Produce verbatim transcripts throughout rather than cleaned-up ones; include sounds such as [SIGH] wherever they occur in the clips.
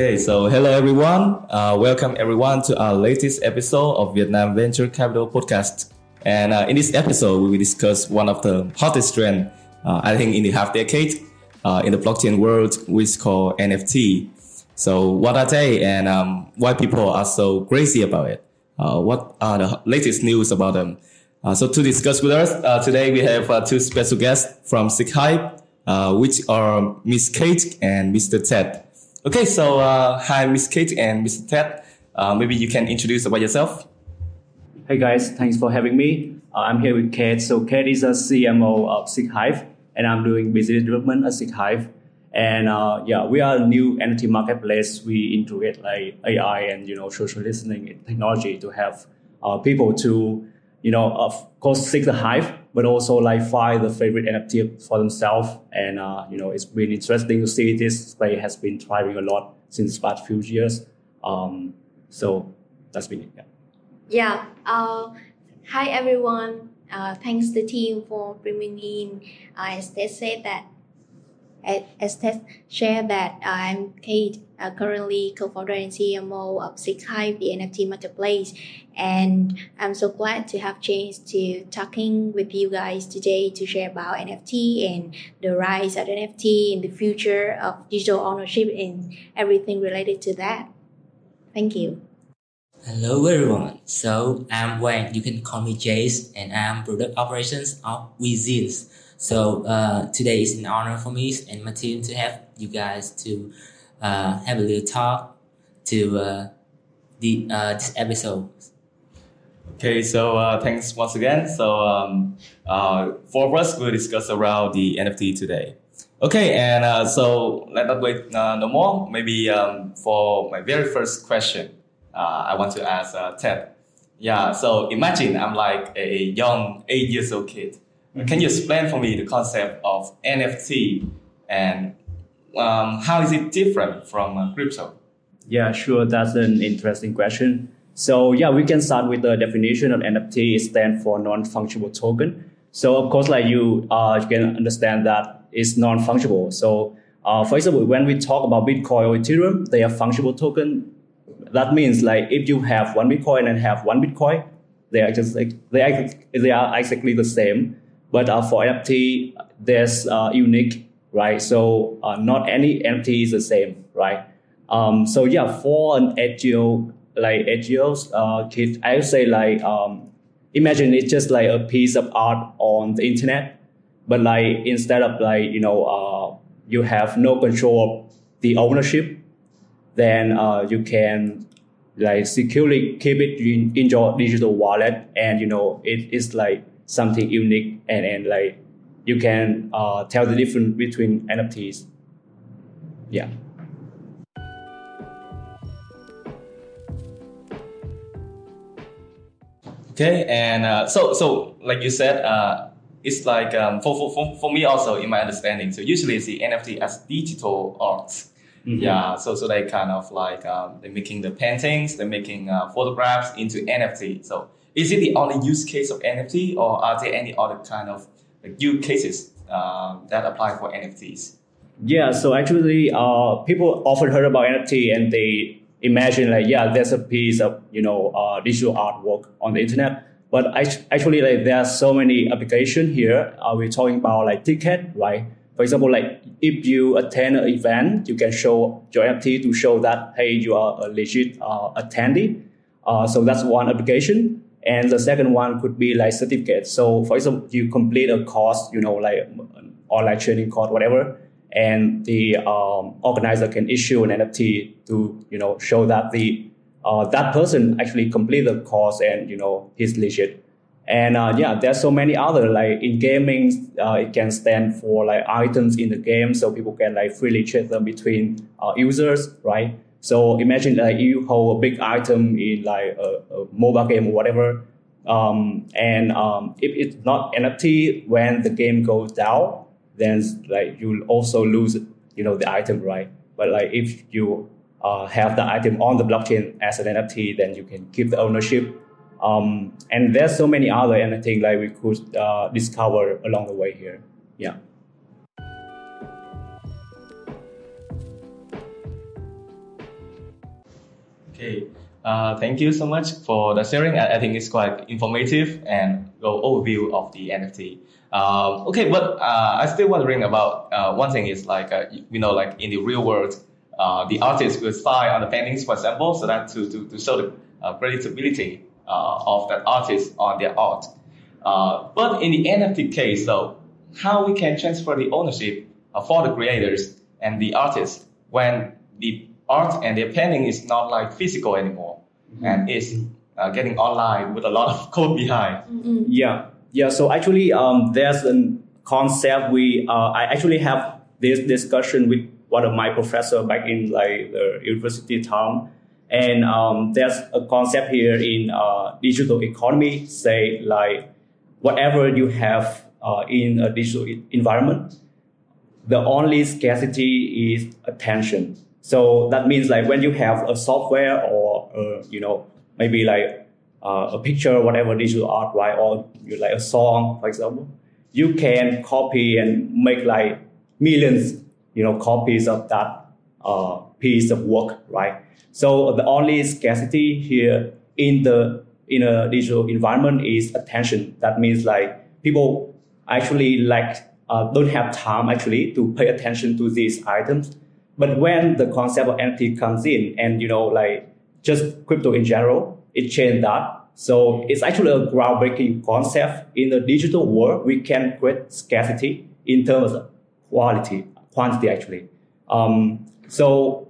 Okay, so hello everyone. Uh, welcome everyone to our latest episode of Vietnam Venture Capital Podcast. And uh, in this episode, we will discuss one of the hottest trends, uh, I think, in the half decade uh, in the blockchain world, which is called N F T. So what are they and um, why people are so crazy about it? Uh, what are the latest news about them? Uh, so to discuss with us, uh, today we have uh, two special guests from SeekHYPE, uh, which are Miss Kate and Mister Ted. Okay, so uh, hi, Miss Kate and Mister Ted. Uh, maybe you can introduce about yourself. Hey guys, thanks for having me. Uh, I'm here with Kate. So Kate is a C M O of SeekHYPE, and I'm doing business development at SeekHYPE. And uh, yeah, we are a new N F T marketplace. We integrate like A I and you know social listening technology to help uh, people to you know of course seek the hype, but also like find the favorite N F T for themselves. And uh, you know, it's been interesting to see this play has been thriving a lot since the past few years. Um, so that's been it. Yeah. Yeah. Uh, hi everyone. Uh, thanks to the team for bringing in. Uh, as they said that, as Ted shared that, uh, I'm Kate, uh, currently co-founder and C M O of SeekHYPE, the N F T marketplace, and I'm so glad to have chance to talking with you guys today to share about N F T and the rise of N F T and the future of digital ownership and everything related to that. Thank you. Hello everyone. So I'm Wang. You can call me Jace, and I'm product operations of Binzi. So uh, today is an honor for me and my team to have you guys to uh, have a little talk to uh, the uh, this episode. Okay, so uh, thanks once again. So um, uh, for us, we'll discuss around the N F T today. Okay, and uh, so let's not wait uh, no more. Maybe um, for my very first question, uh, I want to ask uh, Ted. Yeah, so imagine I'm like a young eight years old kid. Can you explain for me the concept of N F T and um, how is it different from uh, crypto? Yeah, sure. That's an interesting question. So yeah, we can start with the definition of N F T. It stands for non-fungible token. So of course, like you, uh, you can understand that it's non-fungible. So uh, for example, when we talk about Bitcoin or Ethereum, they are fungible token. That means like if you have one Bitcoin and have one Bitcoin, they are just like they are, they are exactly the same. But uh, for N F T, there's uh, unique, right? So uh, not any N F T is the same, right? Um, so yeah, for an eight-year-old, like eight-year-old uh, kid, I would say like um, imagine it's just like a piece of art on the internet, but like instead of like you know uh, you have no control of the ownership, then uh, you can like securely keep it in, in your digital wallet, and you know it is like something unique, and, and like you can uh, tell the difference between N F Ts. Yeah. Okay, and uh, so so like you said, uh, it's like um, for, for for me also in my understanding. So usually it's the N F T as digital art. Mm-hmm. Yeah. So so they kind of like um, they're making the paintings, they're making uh, photographs into N F T. So. Is it the only use case of N F T, or are there any other kind of like, use cases uh, that apply for N F Ts? Yeah, so actually, uh, people often heard about N F T and they imagine like, yeah, there's a piece of you know uh, digital artwork on the internet. But actually, like there are so many applications here. Uh, we're talking about like ticket, right? For example, like if you attend an event, you can show your N F T to show that hey, you are a legit uh, attendee. Uh, so that's one application. And the second one could be like certificate. So for example, you complete a course, you know, like online training course, whatever, and the um, organizer can issue an N F T to, you know, show that the uh, that person actually completed the course and, you know, he's legit. And uh, yeah, there's so many other like in gaming, uh, it can stand for like items in the game. So people can like freely trade them between uh, users, right? So imagine like you hold a big item in like a, a mobile game or whatever, um, and um, if it's not N F T, when the game goes down, then like you'll also lose you know the item, right? But like if you uh, have the item on the blockchain as an N F T, then you can keep the ownership. Um, and there's so many other and I think like we could uh, discover along the way here. Yeah. Okay. Uh, thank you so much for the sharing. I, I think it's quite informative and overview of the N F T. Um, okay, but uh, I still wondering about uh, one thing is like uh, you know, like in the real world, uh, the artist will sign on the paintings, for example, so that to to, to show the uh, credibility uh, of that artist on their art. Uh, but in the N F T case, though, how we can transfer the ownership uh, for the creators and the artists when the art and their painting is not like physical anymore, mm-hmm. and it's uh, getting online with a lot of code behind. Mm-hmm. Yeah, yeah. So actually, um, there's a concept we uh, I actually have this discussion with one of my professor back in like the university time, and um, there's a concept here in uh, digital economy. Say like whatever you have uh, in a digital e- environment, the only scarcity is attention. So that means like when you have a software or, uh, you know, maybe like uh, a picture, whatever digital art, right? Or you like a song, for example, you can copy and make like millions, you know, copies of that uh, piece of work, right? So the only scarcity here in the in a digital environment is attention. That means like people actually like uh, don't have time actually to pay attention to these items. But when the concept of N F T comes in and, you know, like just crypto in general, it changed that. So it's actually a groundbreaking concept in the digital world. We can create scarcity in terms of quality, quantity, actually. Um, so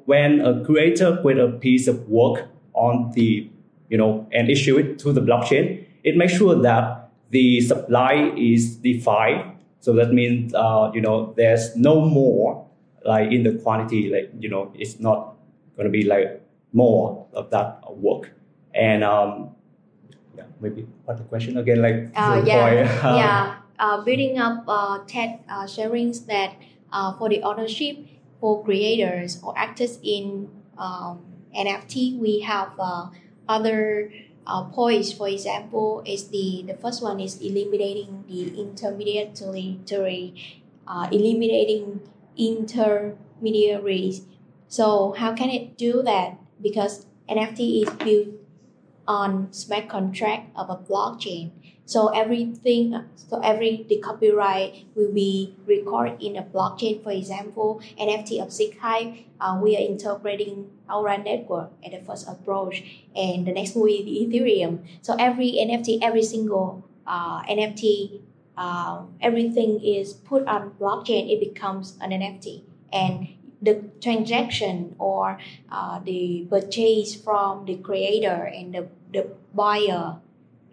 when a creator creates a piece of work on the, you know, and issue it to the blockchain, it makes sure that the supply is defined. So that means, uh, you know, there's no more like in the quantity, like, you know, it's not going to be like more of that work. And um, yeah, maybe what the question again, like uh, yeah, point. yeah, uh, building up uh, tech uh, sharings that uh, for the ownership for creators or actors in um, N F T, we have uh, other uh, points. For example, is the the first one is eliminating the intermediary, uh, eliminating. intermediaries. So how can it do that? Because N F T is built on smart contract of a blockchain. So everything, so every the copyright will be recorded in a blockchain. For example, N F T of SeekHYPE, uh, we are integrating Aura network at the first approach, and the next move is Ethereum. So every N F T, every single uh, N F T. Uh, everything is put on blockchain, it becomes an N F T, and the transaction or uh, the purchase from the creator and the, the buyer,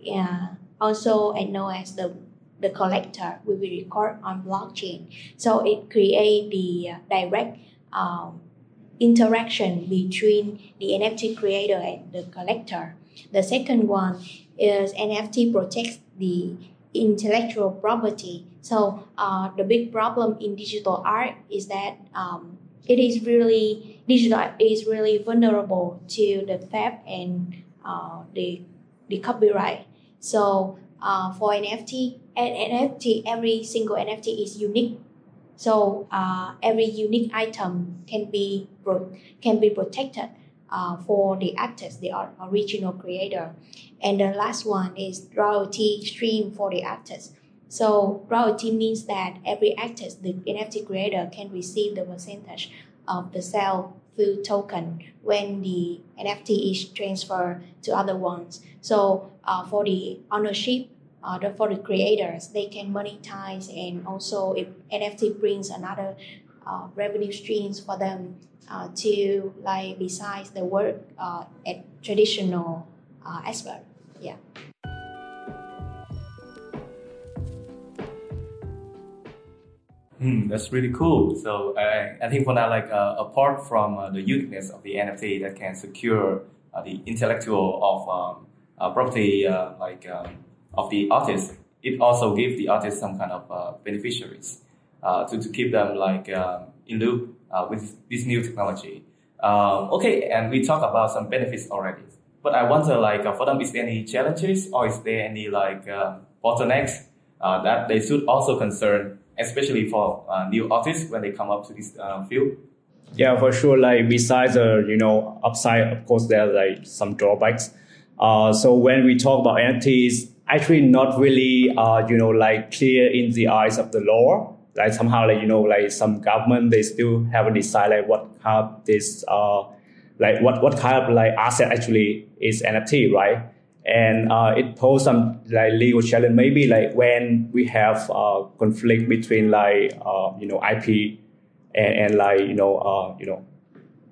yeah, also and known as the, the collector, will be recorded on blockchain. So it creates the uh, direct um, interaction between the N F T creator and the collector. The second one is N F T protects the intellectual property. So uh, the big problem in digital art is that um, it is really digital art is really vulnerable to the theft and uh, the the copyright. So uh, for N F T, N F T every single N F T is unique. So uh, every unique item can be pro- can be protected uh, for the artist, the original creator. And the last one is royalty stream for the artist. So royalty means that every artist, the N F T creator, can receive the percentage of the sale through token when the N F T is transferred to other ones. So uh, for the ownership, uh, the, for the creators, they can monetize, and also if N F T brings another uh, revenue streams for them uh, to like besides the work uh, at traditional Uh, as well. Yeah. Hmm, that's really cool. So uh, I think for now, like uh, apart from uh, the uniqueness of the N F T that can secure uh, the intellectual of um, uh, property, uh, like um, of the artist, it also gives the artist some kind of uh, beneficiaries uh, to to keep them like um, in loop uh, with this new technology. Um, okay, and we talked about some benefits already. But I wonder, like, uh, for them, is there any challenges or is there any, like, uh, bottlenecks uh, that they should also concern, especially for uh, new artists when they come up to this uh, field? Yeah, for sure. Like besides the, you know, upside, of course, there are like some drawbacks. Uh, so when we talk about N F Ts, actually not really, uh, you know, like clear in the eyes of the law. Like somehow, like, you know, like some government, they still haven't decided like what kind of this, uh, like what, what kind of like asset actually is N F T, right? And uh, it poses some like legal challenge. Maybe like when we have uh, conflict between like uh, you know I P and, and like you know uh, you know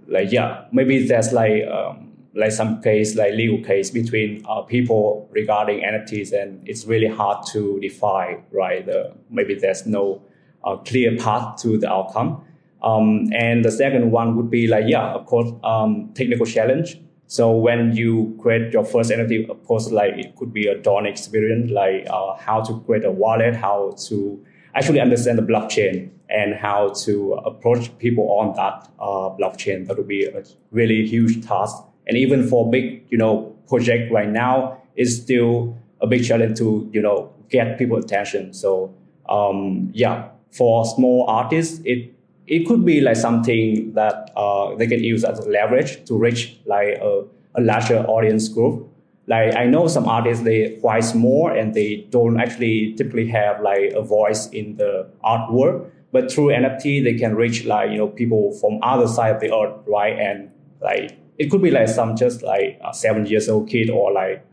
like yeah maybe there's like um, like some case like legal case between uh, people regarding N F Ts, and it's really hard to define, right? The, maybe there's no uh, clear path to the outcome. Um, and the second one would be like yeah of course um, technical challenge. So when you create your first N F T, of course, like it could be a dawn experience, like uh, how to create a wallet, how to actually understand the blockchain, and how to approach people on that uh, blockchain. That would be a really huge task. And even for big, you know, project right now, it's still a big challenge to, you know, get people attention. So um, yeah, for small artists, it. It could be like something that uh, they can use as leverage to reach like a, a larger audience group. Like I know some artists, they quite small and they don't actually typically have like a voice in the art world. But through N F T, they can reach like, you know, people from other side of the earth, right? And like it could be like some just like a seven years old kid or like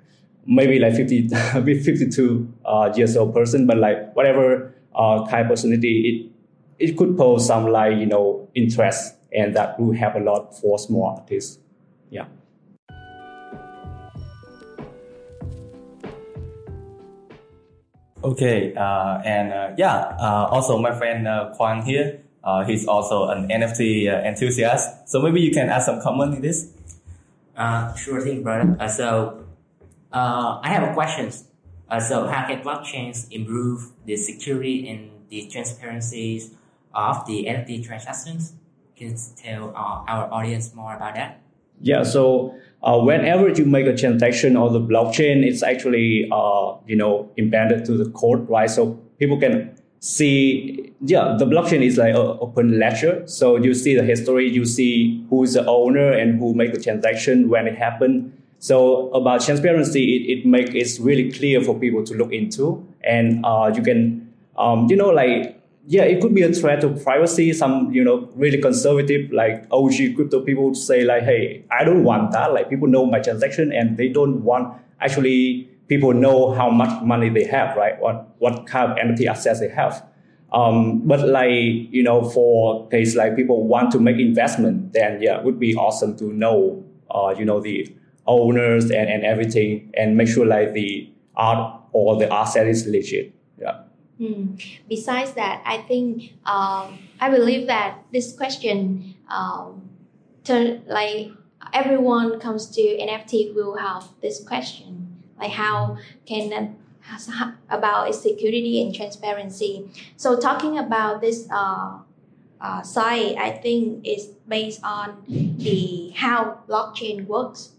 maybe like fifty, [LAUGHS] fifty-two uh, years old person, but like whatever uh, kind of personality it. It could pose some like, you know, interest, and that will help a lot for small artists. Yeah. Okay. Uh, and uh, yeah, uh, also my friend uh, Quang here, uh, he's also an N F T uh, enthusiast. So maybe you can add some comment in this. Uh, sure thing, brother. Uh, so uh, I have a question. Uh, so how can blockchains improve the security and the transparencies of the N F T transactions? Can you tell uh, our audience more about that? Yeah, so uh, whenever you make a transaction on the blockchain, it's actually uh, you know embedded to the code, right? So people can see, yeah, the blockchain is like an open ledger. So you see the history, you see who's the owner and who made the transaction when it happened. So about transparency, it, it makes it really clear for people to look into, and uh, you can, um, you know, like. Yeah, it could be a threat to privacy. Some, you know, really conservative, like O G crypto people say like, hey, I don't want that. Like people know my transaction and they don't want actually people know how much money they have, right? What, what kind of N F T assets they have. Um, but like, you know, for case like people want to make investment, then yeah, it would be awesome to know, uh, you know, the owners and, and everything, and make sure like the art or the asset is legit. Yeah. Mm. Besides that, I think um, I believe that this question, um, turn, like everyone comes to N F T will have this question, like how can about its security and transparency. So talking about this uh, uh, site, I think is based on the how blockchain works.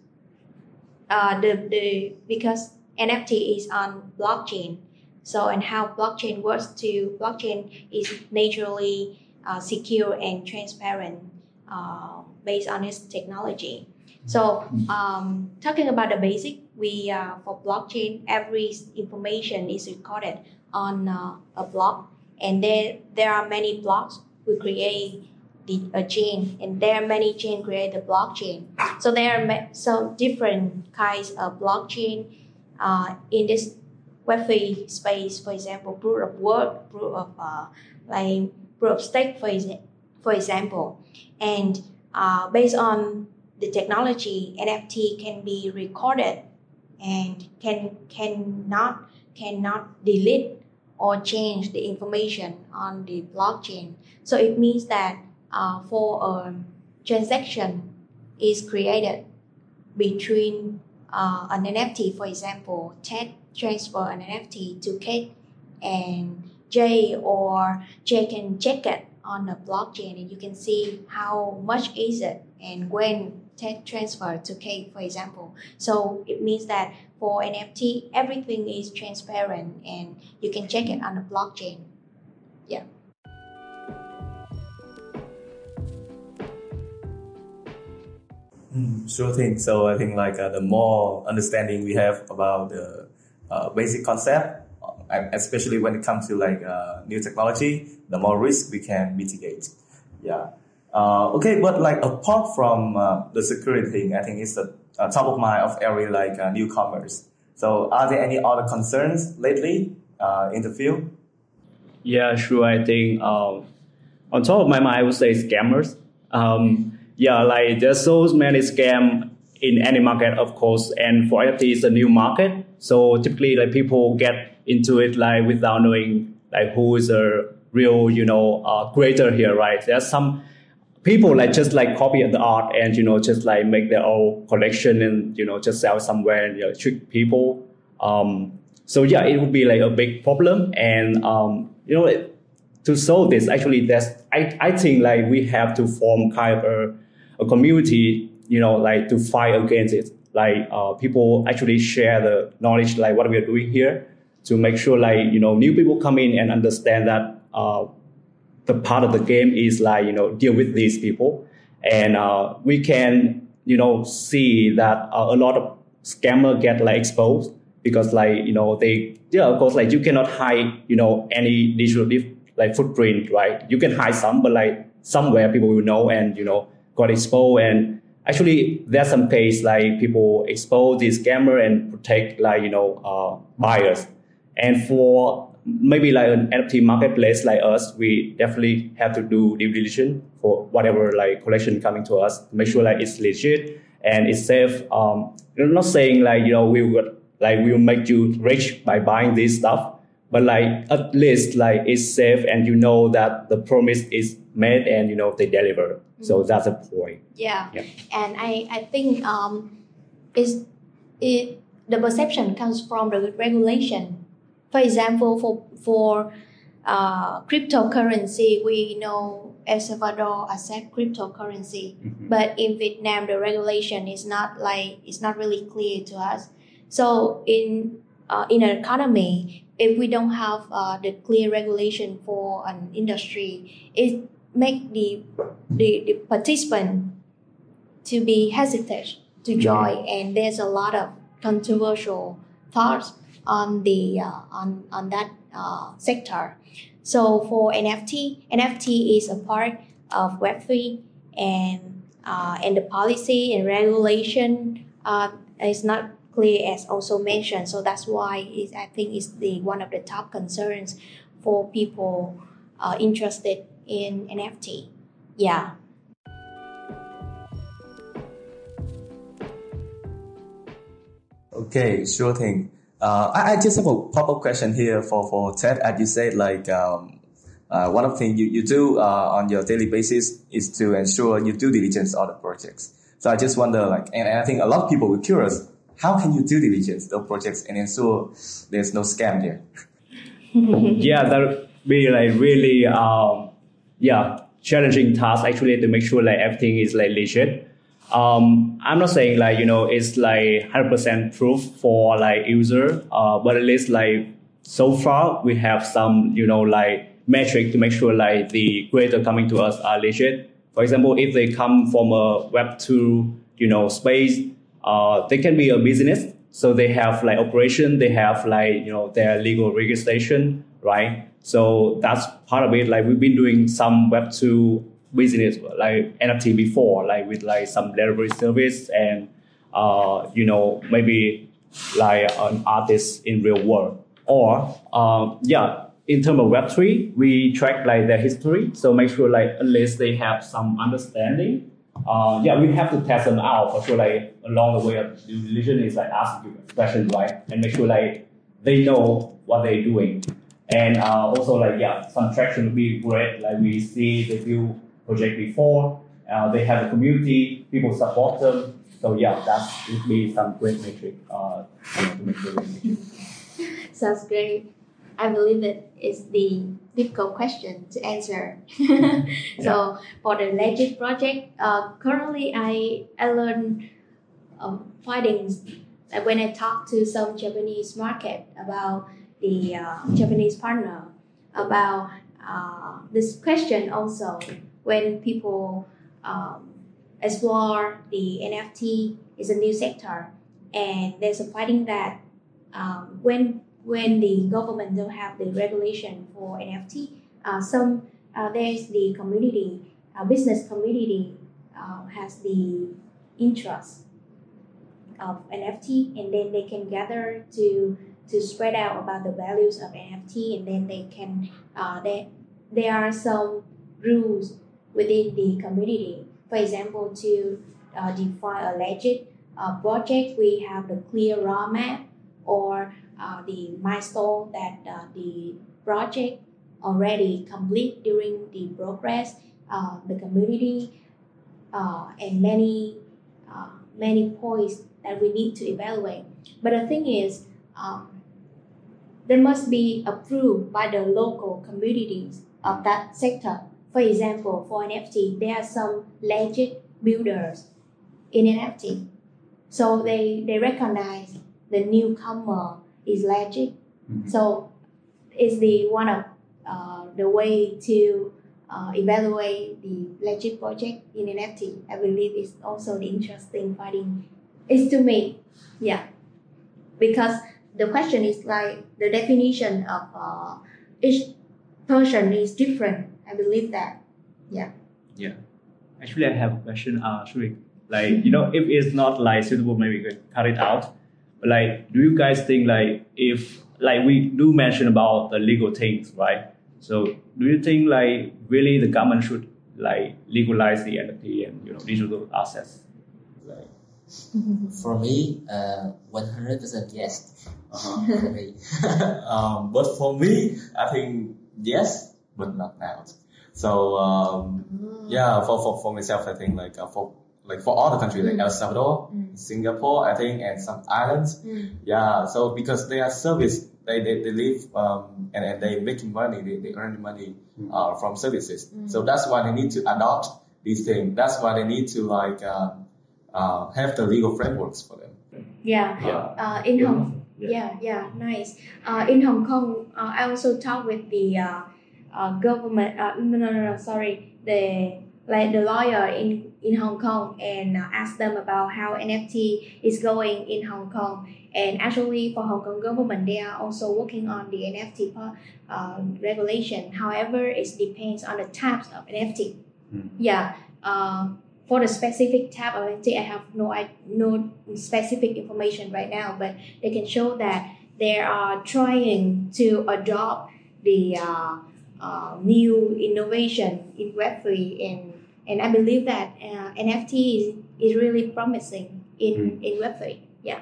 Uh, the the because N F T is on blockchain. So, and how blockchain works to blockchain is naturally uh, secure and transparent uh, based on its technology. So, um, talking about the basic, we uh, for blockchain, every information is recorded on uh, a block, and there there are many blocks. We create the a chain, and there are many chain create the blockchain. So there are ma- some different kinds of blockchain uh, in this Web three space, for example, proof of work, proof of uh, like proof of stake, for, exa- for example, and uh, based on the technology, N F T can be recorded and can cannot cannot delete or change the information on the blockchain. So it means that uh, for a transaction is created between uh, an N F T, for example, Ted transfer an N F T to Kate and Jay, or Jay can check it on the blockchain, and you can see how much is it and when Ted transfer to Kate, for example. So it means that for N F T, everything is transparent and you can check it on the blockchain. Yeah. Mm. Sure thing. So I think like uh, the more understanding we have about the uh, basic concept, especially when it comes to like uh, new technology, the more risk we can mitigate. Yeah. Uh, okay, but like apart from uh, the security thing, I think it's the uh, top of mind of every like uh, newcomers. So are there any other concerns lately uh, in the field? Yeah, sure. I think um, on top of my mind, I would say scammers. Um, yeah, like there's so many scams in any market, of course. And for N F T, it's a new market. So typically, like people get into it like without knowing like who is a real, you know, uh, creator here, right? There's some people like just like copy the art and, you know, just like make their own collection and, you know, just sell somewhere and, you know, trick people. Um, so yeah, it would be like a big problem. And, um, you know, it, to solve this, actually, that's, I, I think like we have to form kind of a, a community, you know, like to fight against it. Like uh, people actually share the knowledge, like what we are doing here to make sure like, you know, new people come in and understand that, uh, the part of the game is like, you know, deal with these people. And uh, we can, you know, see that uh, a lot of scammers get like exposed because like, you know, they, yeah, of course, like you cannot hide, you know, any digital like footprint, right? You can hide some, but like somewhere people will know and, you know, got exposed. And actually there's some case like people expose these scammers and protect like, you know, uh, buyers. And for maybe like an N F T marketplace like us, we definitely have to do due diligence for whatever like collection coming to us, make sure like it's legit and it's safe. Um, I'm not saying like, you know, we would like, we'll make you rich by buying this stuff, but like at least like it's safe and you know that the promise is made and, you know, they deliver. Mm-hmm. So that's a point. Yeah. yeah. And I, I think um, it's, it, the perception comes from the regulation. For example, for for uh, cryptocurrency, we know El Salvador accept cryptocurrency, mm-hmm. but in Vietnam, the regulation is not like it's not really clear to us. So in uh, in an economy, if we don't have uh, the clear regulation for an industry, it make the the, the participant to be hesitant to join, yeah. and there's a lot of controversial thoughts on the uh, on on that uh, sector. So for N F T, N F T is a part of Web three, and uh, and the policy and regulation uh, is not clear as also mentioned. So that's why it, I think it's the one of the top concerns for people uh, interested in N F T. Yeah. Okay, sure thing. Uh, I, I just have a pop-up question here for, for Ted. As you said, like um, uh, one of the things you, you do uh, on your daily basis is to ensure you do diligence on the projects. So I just wonder, like, and, and I think a lot of people were curious, how can you do diligence the projects and ensure there's no scam there? Yeah, that would be like really, um, yeah, challenging task actually to make sure like everything is like legit. Um, I'm not saying like, you know, it's like one hundred percent proof for like user, uh, but at least like so far we have some, you know, like metric to make sure like the creator coming to us are legit. For example, if they come from a Web two, you know, space, uh, they can be a business. So they have like operation, they have like, you know, their legal registration, right? So that's part of it. Like we've been doing some Web two business like N F T before, like with like some delivery service and uh you know maybe like an artist in real world or um yeah in terms of Web three we track like their history, so make sure like at least they have some understanding. Uh yeah we have to test them out for sure, like along the way of due diligence is like asking questions, right, and make sure like they know what they're doing. And uh also like yeah some traction would be great, like we see the view project before, uh, they have a community, people support them. So yeah, that would be some great metric uh, to make sure we Sounds great. I believe it is the difficult question to answer. Yeah. So for the legit project, uh, currently I, I learned um, findings like when I talk to some Japanese market about the uh, Japanese partner about uh, this question also. When people um, explore the N F T is a new sector, and there's a fighting that um, when when the government don't have the regulation for N F T, uh, some uh, there's the community, uh, business community uh, has the interest of N F T, and then they can gather to to spread out about the values of N F T, and then they can uh, they, there are some rules within the community. For example, to uh, define a legit uh, project, we have the clear roadmap or uh, the milestone that uh, the project already complete during the progress. Uh, the community uh, and many uh, many points that we need to evaluate. But the thing is, um, they must be approved by the local communities of that sector. For example, for N F T, there are some legit builders in N F T. So they, they recognize the newcomer is legit. Mm-hmm. So it's the one of uh, the way to uh, evaluate the legit project in N F T. I believe it's also the interesting finding. It's to me, yeah. Because the question is like the definition of uh, each person is different. I believe that, yeah. Yeah. Actually, I have a question. Uh, should we, like, you know, if it's not, like, suitable, maybe we could cut it out. But, like, do you guys think, like, if, like, we do mention about the legal things, right? So, do you think, like, really the government should, like, legalize the N F T and, you know, digital assets? Like, for me, uh, one hundred percent yes. Uh-huh. For me. um, but for me, I think yes. But not now. So um, mm. yeah, for, for for myself, I think like uh, for like for all the countries, mm. like El Salvador, mm. Singapore, I think, and some islands. Mm. Yeah. So because they are service, they they, they live um, and and they making money, they they earn money mm. uh, from services. Mm. So that's why they need to adopt these things. That's why they need to like uh, uh, have the legal frameworks for them. Yeah. Yeah. Uh, in Hong, yeah, yeah, nice. Uh, in Hong Kong, uh, I also talk with the. Uh, Uh, government, uh, no, no, no, sorry, the like the lawyer in, in Hong Kong, and uh, ask them about how N F T is going in Hong Kong. And actually, for Hong Kong government, they are also working on the N F T uh, regulation. However, it depends on the types of N F T. Mm. Yeah, uh, for the specific type of N F T, I have no no specific information right now, but they can show that they are trying to adopt the. Uh, Uh, new innovation in Web three, and and I believe that uh, N F T is, is really promising in, mm. in Web three. Yeah.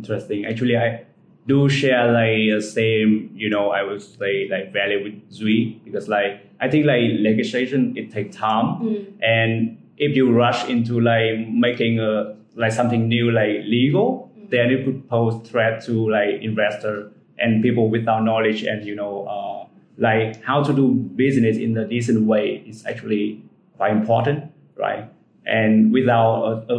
Interesting. Actually, I do share like the same, you know, I would say like value with Zui, because like I think like legislation it takes time, mm. and if you rush into like making a like something new like legal, mm. then it could pose threat to like investor and people without knowledge, and you know. Uh, Like how to do business in a decent way is actually quite important, right? And without a, a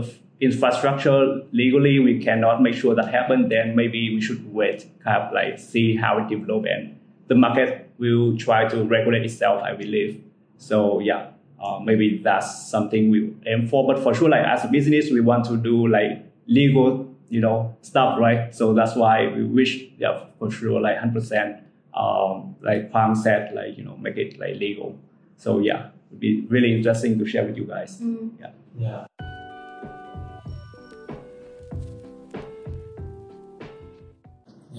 infrastructure legally, we cannot make sure that happens. Then maybe we should wait, kind of like see how it develops, and the market will try to regulate itself, I believe. So yeah, uh, maybe that's something we aim for. But for sure, like as a business, we want to do like legal, you know, stuff, right? So that's why we wish, yeah, for sure, like one hundred percent. Um, like Pam said, like, you know, make it like legal. So yeah, it'd be really interesting to share with you guys. Mm. Yeah. Yeah.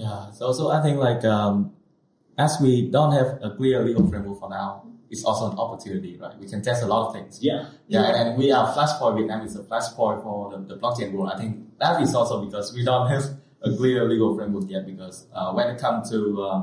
Yeah. So, so I think like, um, as we don't have a clear legal framework for now, it's also an opportunity, right? We can test a lot of things. Yeah. Yeah. yeah. And, and we are Flashpoint. Vietnam is a Flashpoint for the, the blockchain world. I think that is also because we don't have a clear legal framework yet, because, uh, when it comes to, uh,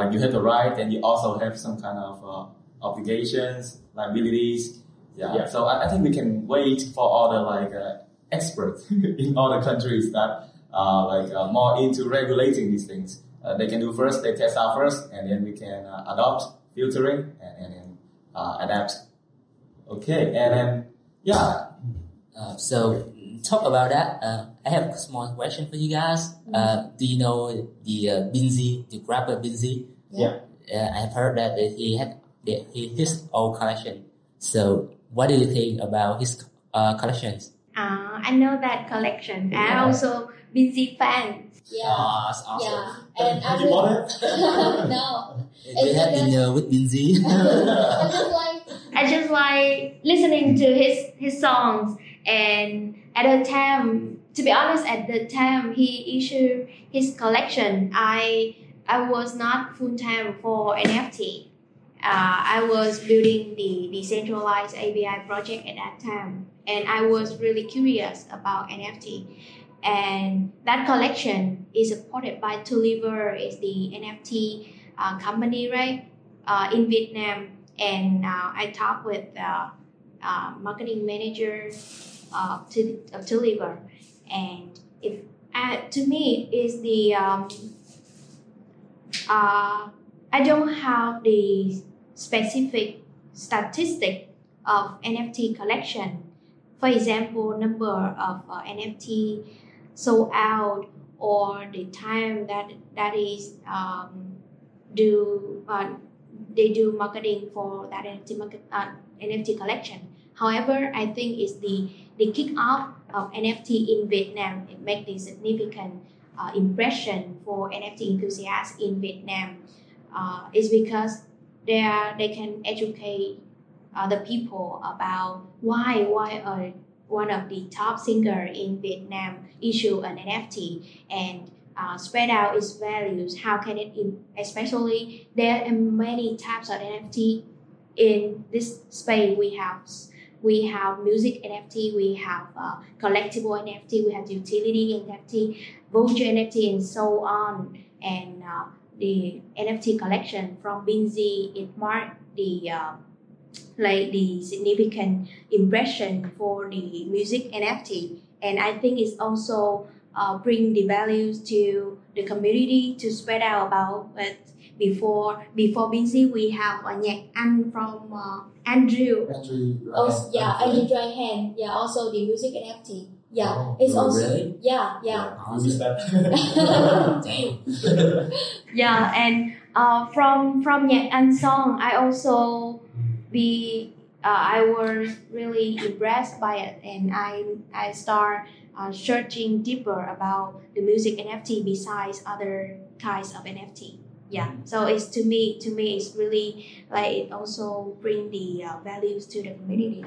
like you have the right, and you also have some kind of uh, obligations, liabilities. Yeah. yeah. So I, I think we can wait for all the like uh, experts in all the countries that are like uh, more into regulating these things. Uh, they can do first. They test out first, and then we can uh, adopt filtering and and, and uh, adapt. Okay. And then yeah. Uh, so talk about that. Uh, I have a small question for you guys. Uh, do you know the uh, Binzi, the rapper Binzi? Yeah. Uh, I've heard that he had the, his own collection. So what do you think about his uh, collections? Uh, I know that collection. Yeah. I'm also Binzi fan. Yeah. Oh, that's awesome. Yeah. And Have I you bought it? No. We had dinner with Binzi. I just like I just like listening to his his songs, and at the time, to be honest, at the time he issued his collection, I I was not full time for N F T. Uh, I was building the decentralized A B I project at that time, and I was really curious about N F T. And that collection is supported by Tuliver, is the N F T uh, company, right, uh, in Vietnam. And uh, I talked with uh, uh, marketing manager uh, to, of Tuliver, and if uh, to me is the um, uh, I don't have the specific statistic of N F T collection. For example, number of uh, N F T sold out, or the time that that is um, do. Uh, They do marketing for that N F T market, uh, N F T collection. However, I think it's the the kickoff of N F T in Vietnam. It made the significant uh, impression for N F T enthusiasts in Vietnam. Uh, is because they are, they can educate uh, the people about why why uh, one of the top singer in Vietnam issue an N F T and. Uh, spread out its values. How can it? In, especially there are many types of N F T in this space. We have we have music N F T, we have uh, collectible N F T, we have utility N F T, vulture N F T, and so on. And uh, the N F T collection from Binzi, it marked the uh, like the significant impression for the music N F T, and I think it's also. Uh, bring the values to the community to spread out about it. Before before Binzi, we have uh, Nhạc Anh from uh, Andrew. Andrew also, yeah, Andrew Han. Yeah, also the music N F T. Yeah, oh, it's oh, also really? yeah, yeah. yeah, yeah and uh, from from Nhạc Anh song, I also be uh, I was really impressed by it, and I I start. Uh, searching deeper about the music N F T besides other kinds of N F T. Yeah, so it's to me, to me, it's really like it also bring the uh, values to the community.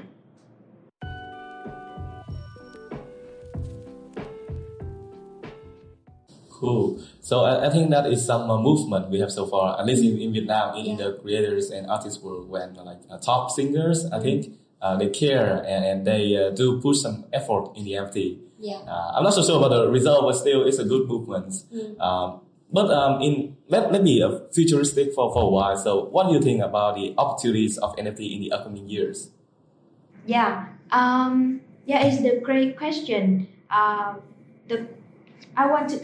Cool. So I, I think that is some uh, movement we have so far, at least in, in Vietnam, in yeah. the creators and artists world, when like uh, top singers, I think uh, they care and, and they uh, do put some effort in the N F T. Yeah. Uh, I'm not so sure about the result, but still, it's a good movement. Mm. Um, but um, in let let me uh, futuristic for, for a while. So, what do you think about the opportunities of N F T in the upcoming years? Yeah, um, yeah, it's a great question. Um, the I want to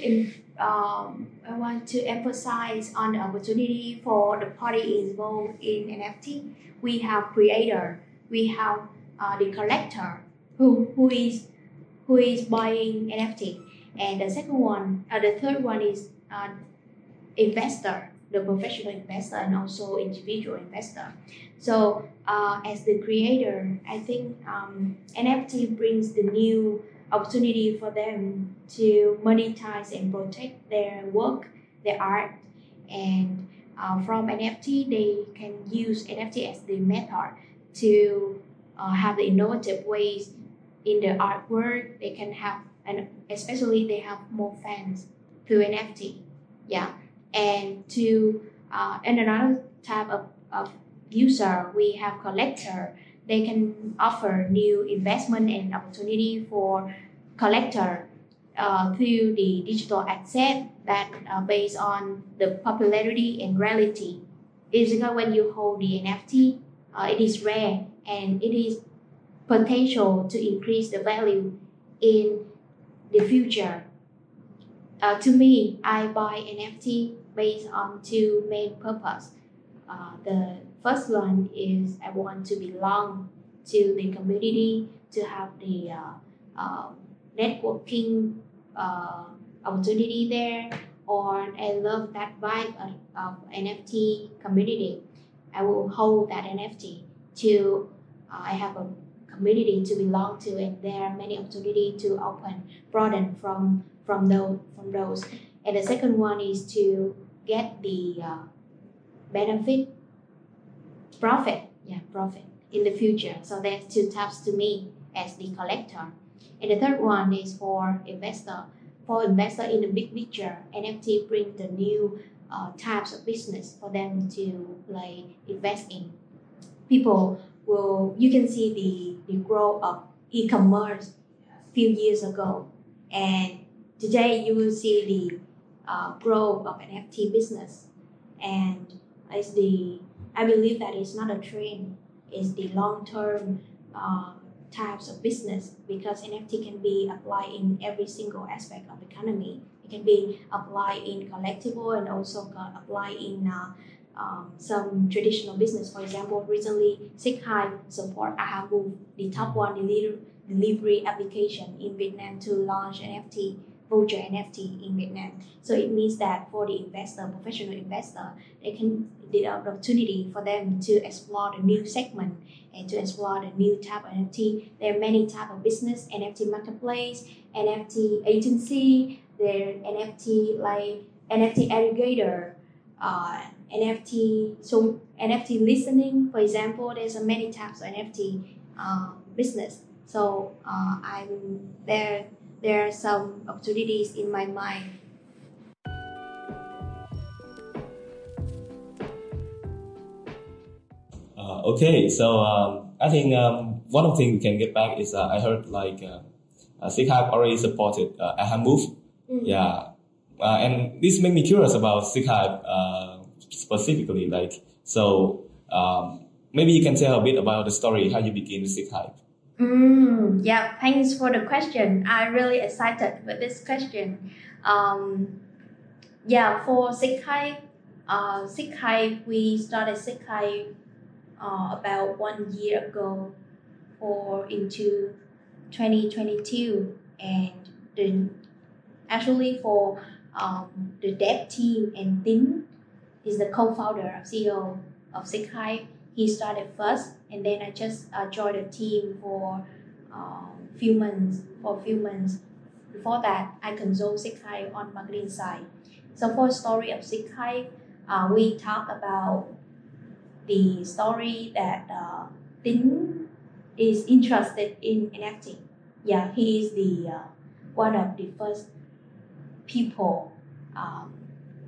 um, I want to emphasize on the opportunity for the party involved in N F T. We have creator, we have uh, the collector who who is. who is buying N F T, and the second one, uh, the third one is uh, investor, the professional investor, and also individual investor. So uh, as the creator, I think um, N F T brings the new opportunity for them to monetize and protect their work, their art, and uh, from N F T, they can use N F T as the method to uh, have the innovative ways in the artwork. They can have, and especially they have more fans through N F T. Yeah, and to uh, and another type of, of user, we have collector. They can offer new investment and opportunity for collector uh, through the digital asset that uh, based on the popularity and rarity. It's because when you hold the N F T, uh, it is rare and it is potential to increase the value in the future. Uh, to me, I buy N F T based on two main purposes. Uh, the first one is I want to belong to the community, to have the uh, uh, networking uh, opportunity there, or I love that vibe of, of N F T community. I will hold that N F T till uh, I have a community to belong to, and there are many opportunities to open, broaden from from those from those. And the second one is to get the uh, benefit, profit, yeah, profit in the future. So that's two tabs to me as the collector. And the third one is for investor. For investor in the big picture, N F T brings the new uh, types of business for them to like invest in. People will, you can see the, the growth of e-commerce a few years ago. And today you will see the uh, growth of N F T business. And it's the, I believe that it's not a trend, it's the long-term uh, types of business, because N F T can be applied in every single aspect of the economy. It can be applied in collectible and also applied in uh, um, some traditional business. For example, recently SeekHYPE support Ahamove, the top one deliver, delivery application in Vietnam, to launch N F T voucher N F T in Vietnam. So it means that for the investor, professional investor, they can the opportunity for them to explore the new segment and to explore the new type of N F T. There are many types of business: N F T marketplace, N F T agency, there N F T like N F T aggregator, uh, N F T so N F T listening, for example. There's a many types of N F T uh, business. So uh, I'm there. There are some opportunities in my mind. Uh, okay, so um, I think um, one of the things we can get back is uh, I heard like uh, uh, SeekHYPE already supported uh, Ahamove. Mm-hmm. Yeah, uh, and this made me curious about SeekHYPE uh, specifically. Like, so um, maybe you can tell a bit about the story, how you begin with SeekHYPE. Mm, yeah, thanks for the question. I'm really excited with this question. Um, yeah, for SeekHYPE, uh, SeekHYPE, we started SeekHYPE uh, about one year ago or into twenty twenty-two. And the, actually for um, the dev team, and Tin is the co-founder of C E O of SeekHYPE. He started first, and then I just uh, joined the team for a uh, few months. For few months before that, I consult SeekHYPE on marketing side. So for the story of SeekHYPE, uh, we talk about the story that uh, Tin is interested in N F T. Yeah, he is the uh, one of the first people um,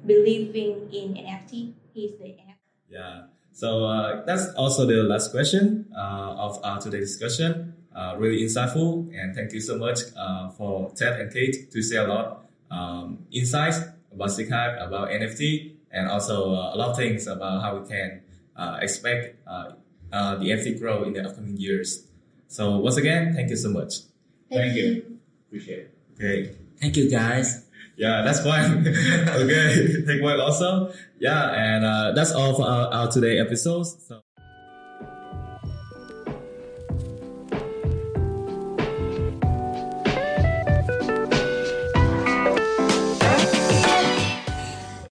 believing in N F T. He's the N F T. Yeah. So uh, that's also the last question uh, of our today's discussion. Uh, really insightful, and thank you so much uh, for Ted and Kate to share a lot um, insights about SeekHYPE, about N F T, and also uh, a lot of things about how we can uh, expect uh, uh, the N F T growth in the upcoming years. So once again, thank you so much. Thank, thank you. you. Appreciate it. Okay. Thank you, guys. Yeah, that's fine. Okay, take one also. Yeah, and uh, that's all for our, our today episode. So.